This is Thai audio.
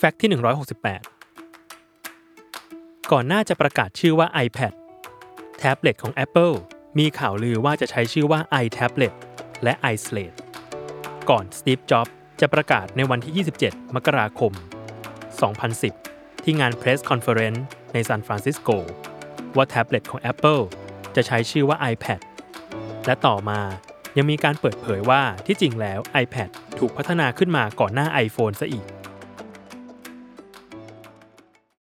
แฟกต์ที่168ก่อนหน้าจะประกาศชื่อว่า iPad แท็บเล็ตของ Apple มีข่าวลือว่าจะใช้ชื่อว่า i-Tablet และ i-Slate ก่อน Steve Jobs จะประกาศในวันที่27มกราคม2010ที่งาน Press Conference ในซานฟรานซิสโกว่าแท็บเล็ตของ Apple จะใช้ชื่อว่า iPad และต่อมายังมีการเปิดเผยว่าที่จริงแล้ว iPad ถูกพัฒนาขึ้นมาก่อนหน้า iPhone ซะอีก